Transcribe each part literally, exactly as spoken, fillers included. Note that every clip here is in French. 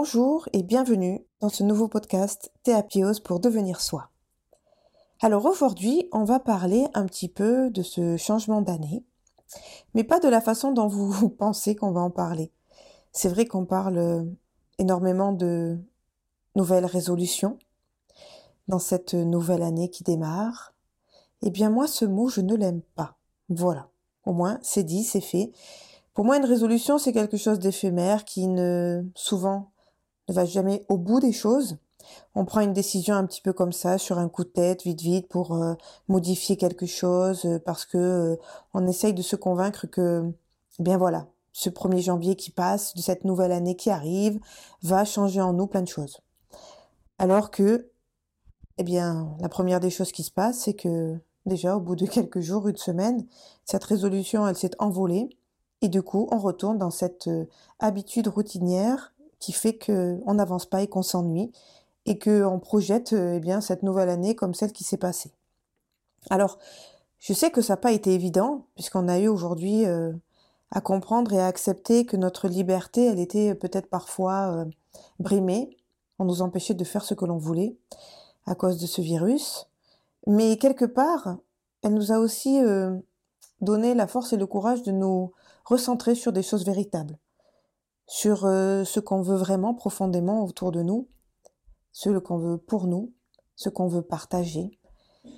Bonjour et bienvenue dans ce nouveau podcast Théapios pour devenir soi. Alors aujourd'hui, on va parler un petit peu de ce changement d'année, mais pas de la façon dont vous pensez qu'on va en parler. C'est vrai qu'on parle énormément de nouvelles résolutions dans cette nouvelle année qui démarre. Eh bien moi, ce mot, je ne l'aime pas. Voilà, au moins c'est dit, c'est fait. Pour moi, une résolution, c'est quelque chose d'éphémère qui ne, souvent, ne va jamais au bout des choses. On prend une décision un petit peu comme ça, sur un coup de tête, vite vite, pour euh, modifier quelque chose, euh, parce que euh, on essaye de se convaincre que, eh bien voilà, ce premier janvier qui passe, de cette nouvelle année qui arrive, va changer en nous plein de choses. Alors que, eh bien, la première des choses qui se passe, c'est que déjà, au bout de quelques jours, une semaine, cette résolution, elle s'est envolée, et du coup, on retourne dans cette euh, habitude routinière qui fait que on n'avance pas et qu'on s'ennuie, et qu'on projette euh, eh bien, cette nouvelle année comme celle qui s'est passée. Alors, je sais que ça n'a pas été évident, puisqu'on a eu aujourd'hui euh, à comprendre et à accepter que notre liberté, elle était peut-être parfois euh, brimée, on nous empêchait de faire ce que l'on voulait à cause de ce virus, mais quelque part, elle nous a aussi euh, donné la force et le courage de nous recentrer sur des choses véritables, sur euh, ce qu'on veut vraiment profondément autour de nous, ce qu'on veut pour nous, ce qu'on veut partager.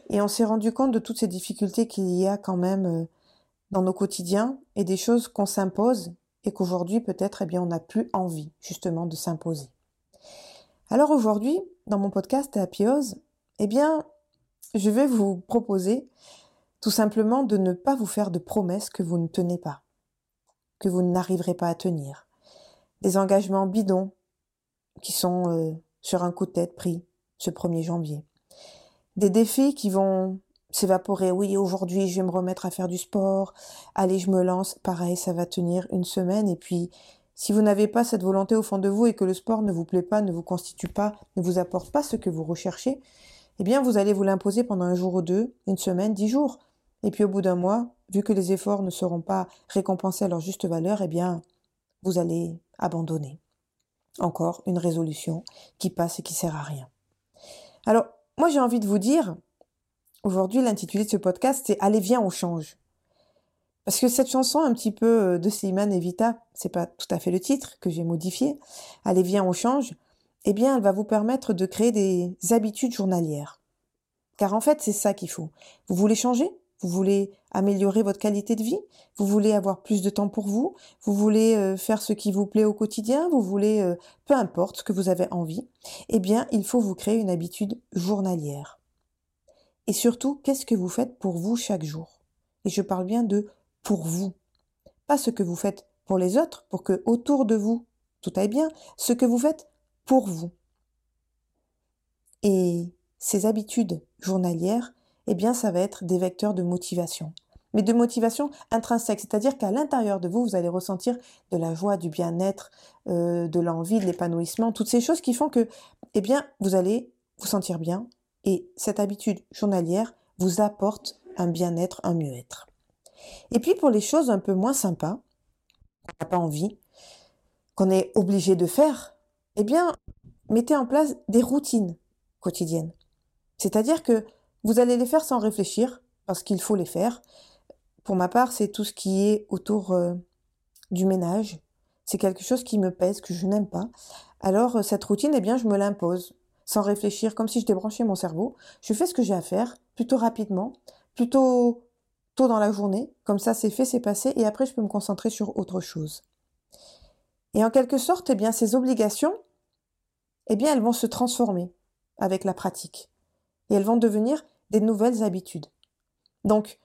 Et on s'est rendu compte de toutes ces difficultés qu'il y a quand même dans nos quotidiens et des choses qu'on s'impose et qu'aujourd'hui peut-être eh bien, on n'a plus envie justement de s'imposer. Alors aujourd'hui, dans mon podcast Happy Oz, eh bien, je vais vous proposer tout simplement de ne pas vous faire de promesses que vous ne tenez pas, que vous n'arriverez pas à tenir. Des engagements bidons qui sont... Euh, sur un coup de tête pris ce premier janvier. Des défis qui vont s'évaporer. Oui, aujourd'hui, je vais me remettre à faire du sport. Allez, je me lance. Pareil, ça va tenir une semaine. Et puis, si vous n'avez pas cette volonté au fond de vous et que le sport ne vous plaît pas, ne vous constitue pas, ne vous apporte pas ce que vous recherchez, eh bien, vous allez vous l'imposer pendant un jour ou deux, une semaine, dix jours. Et puis, au bout d'un mois, vu que les efforts ne seront pas récompensés à leur juste valeur, eh bien, vous allez abandonner. Encore une résolution qui passe et qui sert à rien. Alors, moi j'ai envie de vous dire, aujourd'hui l'intitulé de ce podcast c'est « Allez viens, on change ». Parce que cette chanson un petit peu de Slimane Evita, c'est pas tout à fait le titre que j'ai modifié, « Allez viens, on change », eh bien elle va vous permettre de créer des habitudes journalières. Car en fait c'est ça qu'il faut. Vous voulez changer ? Vous voulez améliorer votre qualité de vie, vous voulez avoir plus de temps pour vous, vous voulez euh, faire ce qui vous plaît au quotidien, vous voulez, euh, peu importe ce que vous avez envie, eh bien, il faut vous créer une habitude journalière. Et surtout, qu'est-ce que vous faites pour vous chaque jour ? Et je parle bien de « pour vous », pas ce que vous faites pour les autres, pour que autour de vous, tout aille bien, ce que vous faites pour vous. Et ces habitudes journalières, eh bien, ça va être des vecteurs de motivation. Mais de motivation intrinsèque, c'est-à-dire qu'à l'intérieur de vous, vous allez ressentir de la joie, du bien-être, euh, de l'envie, de l'épanouissement, toutes ces choses qui font que, eh bien, vous allez vous sentir bien et cette habitude journalière vous apporte un bien-être, un mieux-être. Et puis, pour les choses un peu moins sympas, qu'on n'a pas envie, qu'on est obligé de faire, eh bien, mettez en place des routines quotidiennes. C'est-à-dire que vous allez les faire sans réfléchir, parce qu'il faut les faire. Pour ma part, c'est tout ce qui est autour euh, du ménage. C'est quelque chose qui me pèse, que je n'aime pas. Alors, euh, cette routine, eh bien, je me l'impose, sans réfléchir, comme si je débranchais mon cerveau. Je fais ce que j'ai à faire, plutôt rapidement, plutôt tôt dans la journée. Comme ça, c'est fait, c'est passé, et après, je peux me concentrer sur autre chose. Et en quelque sorte, eh bien, ces obligations, eh bien, elles vont se transformer avec la pratique. Et elles vont devenir des nouvelles habitudes. Donc,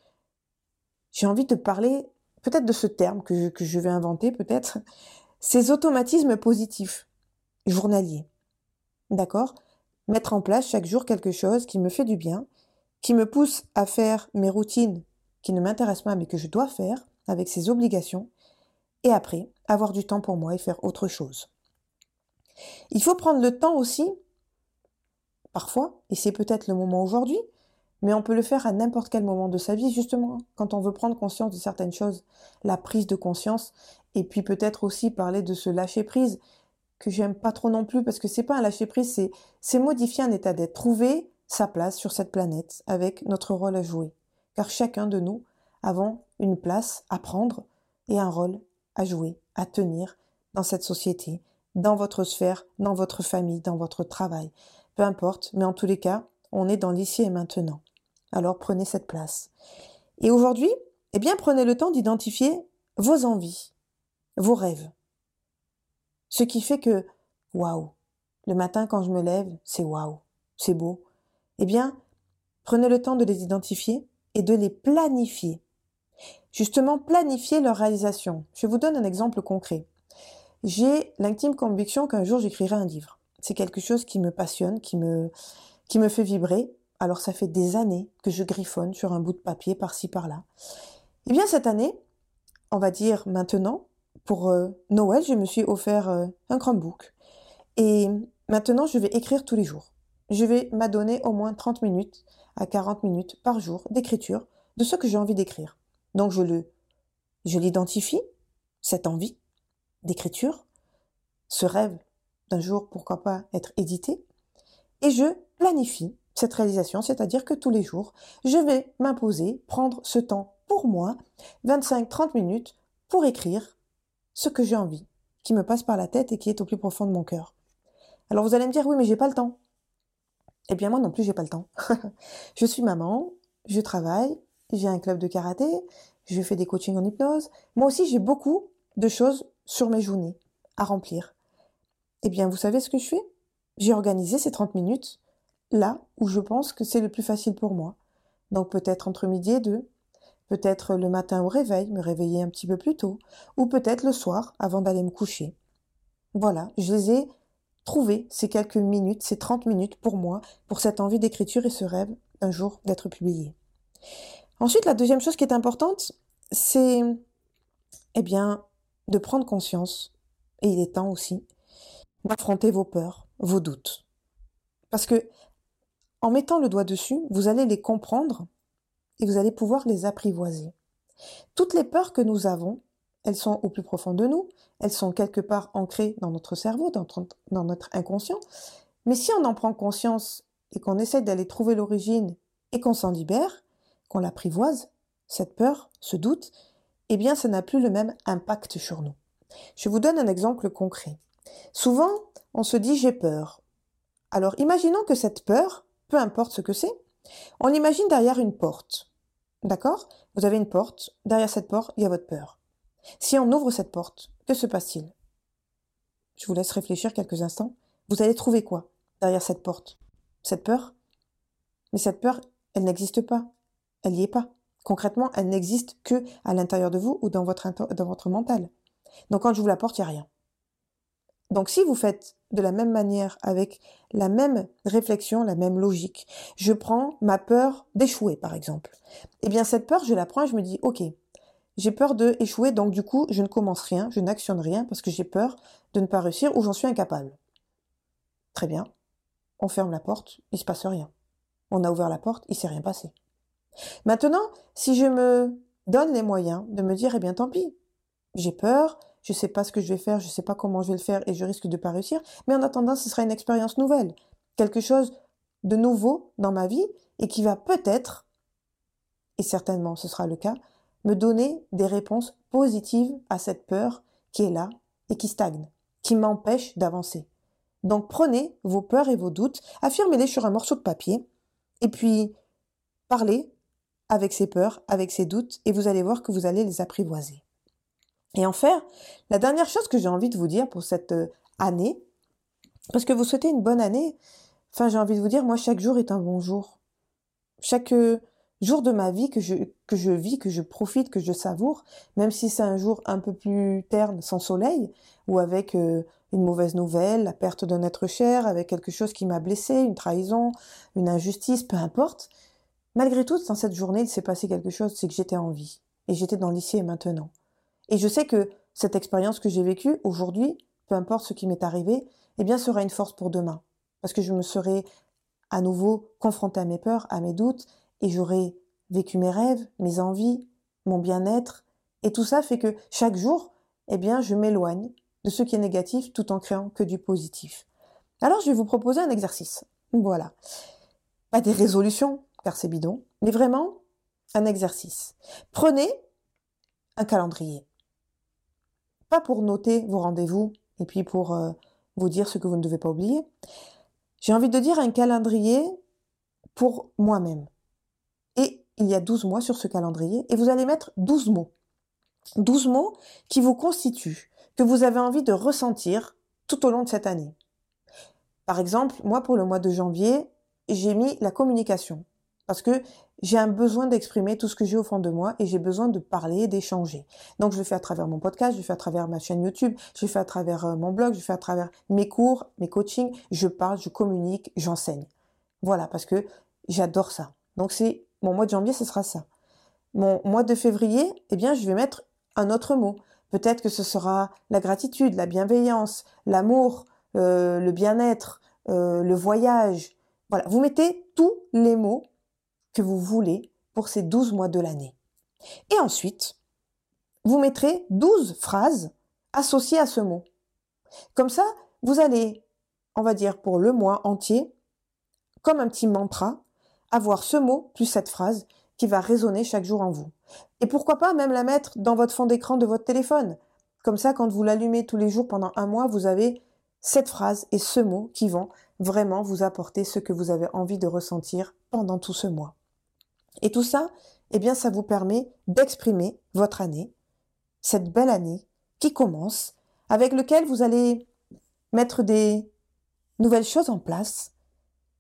j'ai envie de parler peut-être de ce terme que je, que je vais inventer peut-être, ces automatismes positifs, journaliers. D'accord ? Mettre en place chaque jour quelque chose qui me fait du bien, qui me pousse à faire mes routines qui ne m'intéressent pas mais que je dois faire avec ces obligations, et après, avoir du temps pour moi et faire autre chose. Il faut prendre le temps aussi parfois, et c'est peut-être le moment aujourd'hui, mais on peut le faire à n'importe quel moment de sa vie, justement, quand on veut prendre conscience de certaines choses, la prise de conscience, et puis peut-être aussi parler de se lâcher prise, que j'aime pas trop non plus, parce que c'est pas un lâcher prise, c'est, c'est modifier un état d'être, trouver sa place sur cette planète avec notre rôle à jouer. Car chacun de nous avons une place à prendre et un rôle à jouer, à tenir dans cette société, dans votre sphère, dans votre famille, dans votre travail. Peu importe, mais en tous les cas, on est dans l'ici et maintenant. Alors prenez cette place. Et aujourd'hui, eh bien, prenez le temps d'identifier vos envies, vos rêves. Ce qui fait que, waouh, le matin quand je me lève, c'est waouh, c'est beau. Eh bien, prenez le temps de les identifier et de les planifier. Justement, planifier leur réalisation. Je vous donne un exemple concret. J'ai l'intime conviction qu'un jour j'écrirai un livre. C'est quelque chose qui me passionne, qui me, qui me fait vibrer. Alors ça fait des années que je griffonne sur un bout de papier par-ci par-là. Eh bien cette année, on va dire maintenant, pour euh, Noël, je me suis offert euh, un Chromebook. Et maintenant je vais écrire tous les jours. Je vais m'adonner au moins trente minutes à quarante minutes par jour d'écriture de ce que j'ai envie d'écrire. Donc je le, je l'identifie, cette envie d'écriture, ce rêve d'un jour, pourquoi pas, être édité, et je planifie cette réalisation, c'est-à-dire que tous les jours, je vais m'imposer, prendre ce temps pour moi, vingt-cinq à trente minutes, pour écrire ce que j'ai envie, qui me passe par la tête et qui est au plus profond de mon cœur. Alors vous allez me dire, oui, mais j'ai pas le temps. Eh bien moi non plus, j'ai pas le temps. Je suis maman, je travaille, j'ai un club de karaté, je fais des coachings en hypnose. Moi aussi, j'ai beaucoup de choses sur mes journées à remplir. Eh bien, vous savez ce que je fais ? J'ai organisé ces trente minutes là où je pense que c'est le plus facile pour moi. Donc peut-être entre midi et deux, peut-être le matin au réveil, me réveiller un petit peu plus tôt, ou peut-être le soir avant d'aller me coucher. Voilà, je les ai trouvés, ces quelques minutes, ces trente minutes pour moi, pour cette envie d'écriture et ce rêve un jour d'être publié. Ensuite, la deuxième chose qui est importante, c'est eh bien, de prendre conscience, et il est temps aussi, d'affronter vos peurs, vos doutes. Parce que, en mettant le doigt dessus, vous allez les comprendre et vous allez pouvoir les apprivoiser. Toutes les peurs que nous avons, elles sont au plus profond de nous, elles sont quelque part ancrées dans notre cerveau, dans, dans notre inconscient. Mais si on en prend conscience et qu'on essaie d'aller trouver l'origine et qu'on s'en libère, qu'on l'apprivoise, cette peur, ce doute, eh bien ça n'a plus le même impact sur nous. Je vous donne un exemple concret. Souvent, on se dit « j'ai peur ». Alors imaginons que cette peur, peu importe ce que c'est, on l'imagine derrière une porte. D'accord ? Vous avez une porte, derrière cette porte, il y a votre peur. Si on ouvre cette porte, que se passe-t-il ? Je vous laisse réfléchir quelques instants. Vous allez trouver quoi derrière cette porte ? Cette peur ? Mais cette peur, elle n'existe pas. Elle n'y est pas. Concrètement, elle n'existe que à l'intérieur de vous ou dans votre, into- dans votre mental. Donc quand j'ouvre la porte, il n'y a rien. Donc si vous faites de la même manière, avec la même réflexion, la même logique, je prends ma peur d'échouer par exemple. Eh bien cette peur, je la prends et je me dis, ok, j'ai peur d'échouer, donc du coup je ne commence rien, je n'actionne rien parce que j'ai peur de ne pas réussir ou j'en suis incapable. Très bien, on ferme la porte, il ne se passe rien. On a ouvert la porte, il ne s'est rien passé. Maintenant, si je me donne les moyens de me dire, eh bien tant pis, j'ai peur, je ne sais pas ce que je vais faire, je ne sais pas comment je vais le faire et je risque de ne pas réussir, mais en attendant, ce sera une expérience nouvelle, quelque chose de nouveau dans ma vie et qui va peut-être, et certainement ce sera le cas, me donner des réponses positives à cette peur qui est là et qui stagne, qui m'empêche d'avancer. Donc prenez vos peurs et vos doutes, affirmez-les sur un morceau de papier et puis parlez avec ces peurs, avec ces doutes, et vous allez voir que vous allez les apprivoiser. Et en faire, la dernière chose que j'ai envie de vous dire pour cette année, parce que vous souhaitez une bonne année, enfin j'ai envie de vous dire, moi chaque jour est un bon jour. Chaque jour de ma vie que je, que je vis, que je profite, que je savoure, même si c'est un jour un peu plus terne, sans soleil, ou avec euh, une mauvaise nouvelle, la perte d'un être cher, avec quelque chose qui m'a blessé, une trahison, une injustice, peu importe, malgré tout, dans cette journée, il s'est passé quelque chose, c'est que j'étais en vie. Et j'étais dans l'ici et maintenant. Et je sais que cette expérience que j'ai vécue aujourd'hui, peu importe ce qui m'est arrivé, eh bien, sera une force pour demain. Parce que je me serai à nouveau confrontée à mes peurs, à mes doutes, et j'aurai vécu mes rêves, mes envies, mon bien-être. Et tout ça fait que chaque jour, eh bien, je m'éloigne de ce qui est négatif tout en créant que du positif. Alors, je vais vous proposer un exercice. Voilà. Pas des résolutions, car c'est bidon, mais vraiment un exercice. Prenez un calendrier. Pas pour noter vos rendez-vous et puis pour euh, vous dire ce que vous ne devez pas oublier. J'ai envie de dire un calendrier pour moi-même. Et il y a douze mois sur ce calendrier, et vous allez mettre douze mots. douze mots qui vous constituent, que vous avez envie de ressentir tout au long de cette année. Par exemple, moi pour le mois de janvier, j'ai mis la communication. Parce que j'ai un besoin d'exprimer tout ce que j'ai au fond de moi et j'ai besoin de parler, d'échanger. Donc je le fais à travers mon podcast, je le fais à travers ma chaîne YouTube, je le fais à travers mon blog, je le fais à travers mes cours, mes coachings, je parle, je communique, j'enseigne. Voilà, parce que j'adore ça. Donc c'est mon mois de janvier, ce sera ça. Mon mois de février, eh bien je vais mettre un autre mot. Peut-être que ce sera la gratitude, la bienveillance, l'amour, euh, le bien-être, euh, le voyage. Voilà, vous mettez tous les mots que vous voulez pour ces douze mois de l'année. Et ensuite, vous mettrez douze phrases associées à ce mot. Comme ça, vous allez, on va dire pour le mois entier, comme un petit mantra, avoir ce mot plus cette phrase qui va résonner chaque jour en vous. Et pourquoi pas même la mettre dans votre fond d'écran de votre téléphone. Comme ça, quand vous l'allumez tous les jours pendant un mois, vous avez cette phrase et ce mot qui vont vraiment vous apporter ce que vous avez envie de ressentir pendant tout ce mois. Et tout ça, eh bien, ça vous permet d'exprimer votre année, cette belle année qui commence, avec laquelle vous allez mettre des nouvelles choses en place,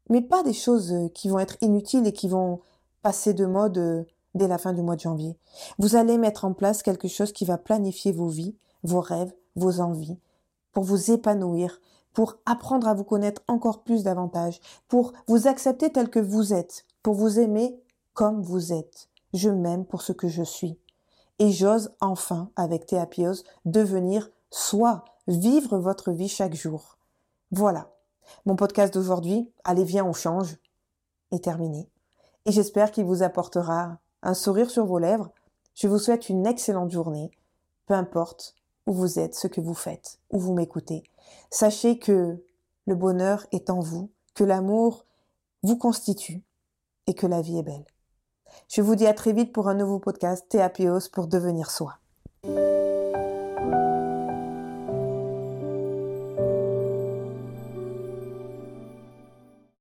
mais pas des choses qui vont être inutiles et qui vont passer de mode dès la fin du mois de janvier. Vous allez mettre en place quelque chose qui va planifier vos vies, vos rêves, vos envies, pour vous épanouir, pour apprendre à vous connaître encore plus davantage, pour vous accepter tel que vous êtes, pour vous aimer comme vous êtes. Je m'aime pour ce que je suis. Et j'ose enfin, avec Théapios, devenir soi, vivre votre vie chaque jour. Voilà. Mon podcast d'aujourd'hui, Allez, viens, on change, est terminé. Et j'espère qu'il vous apportera un sourire sur vos lèvres. Je vous souhaite une excellente journée, peu importe où vous êtes, ce que vous faites, où vous m'écoutez. Sachez que le bonheur est en vous, que l'amour vous constitue et que la vie est belle. Je vous dis à très vite pour un nouveau podcast Théapios pour devenir soi.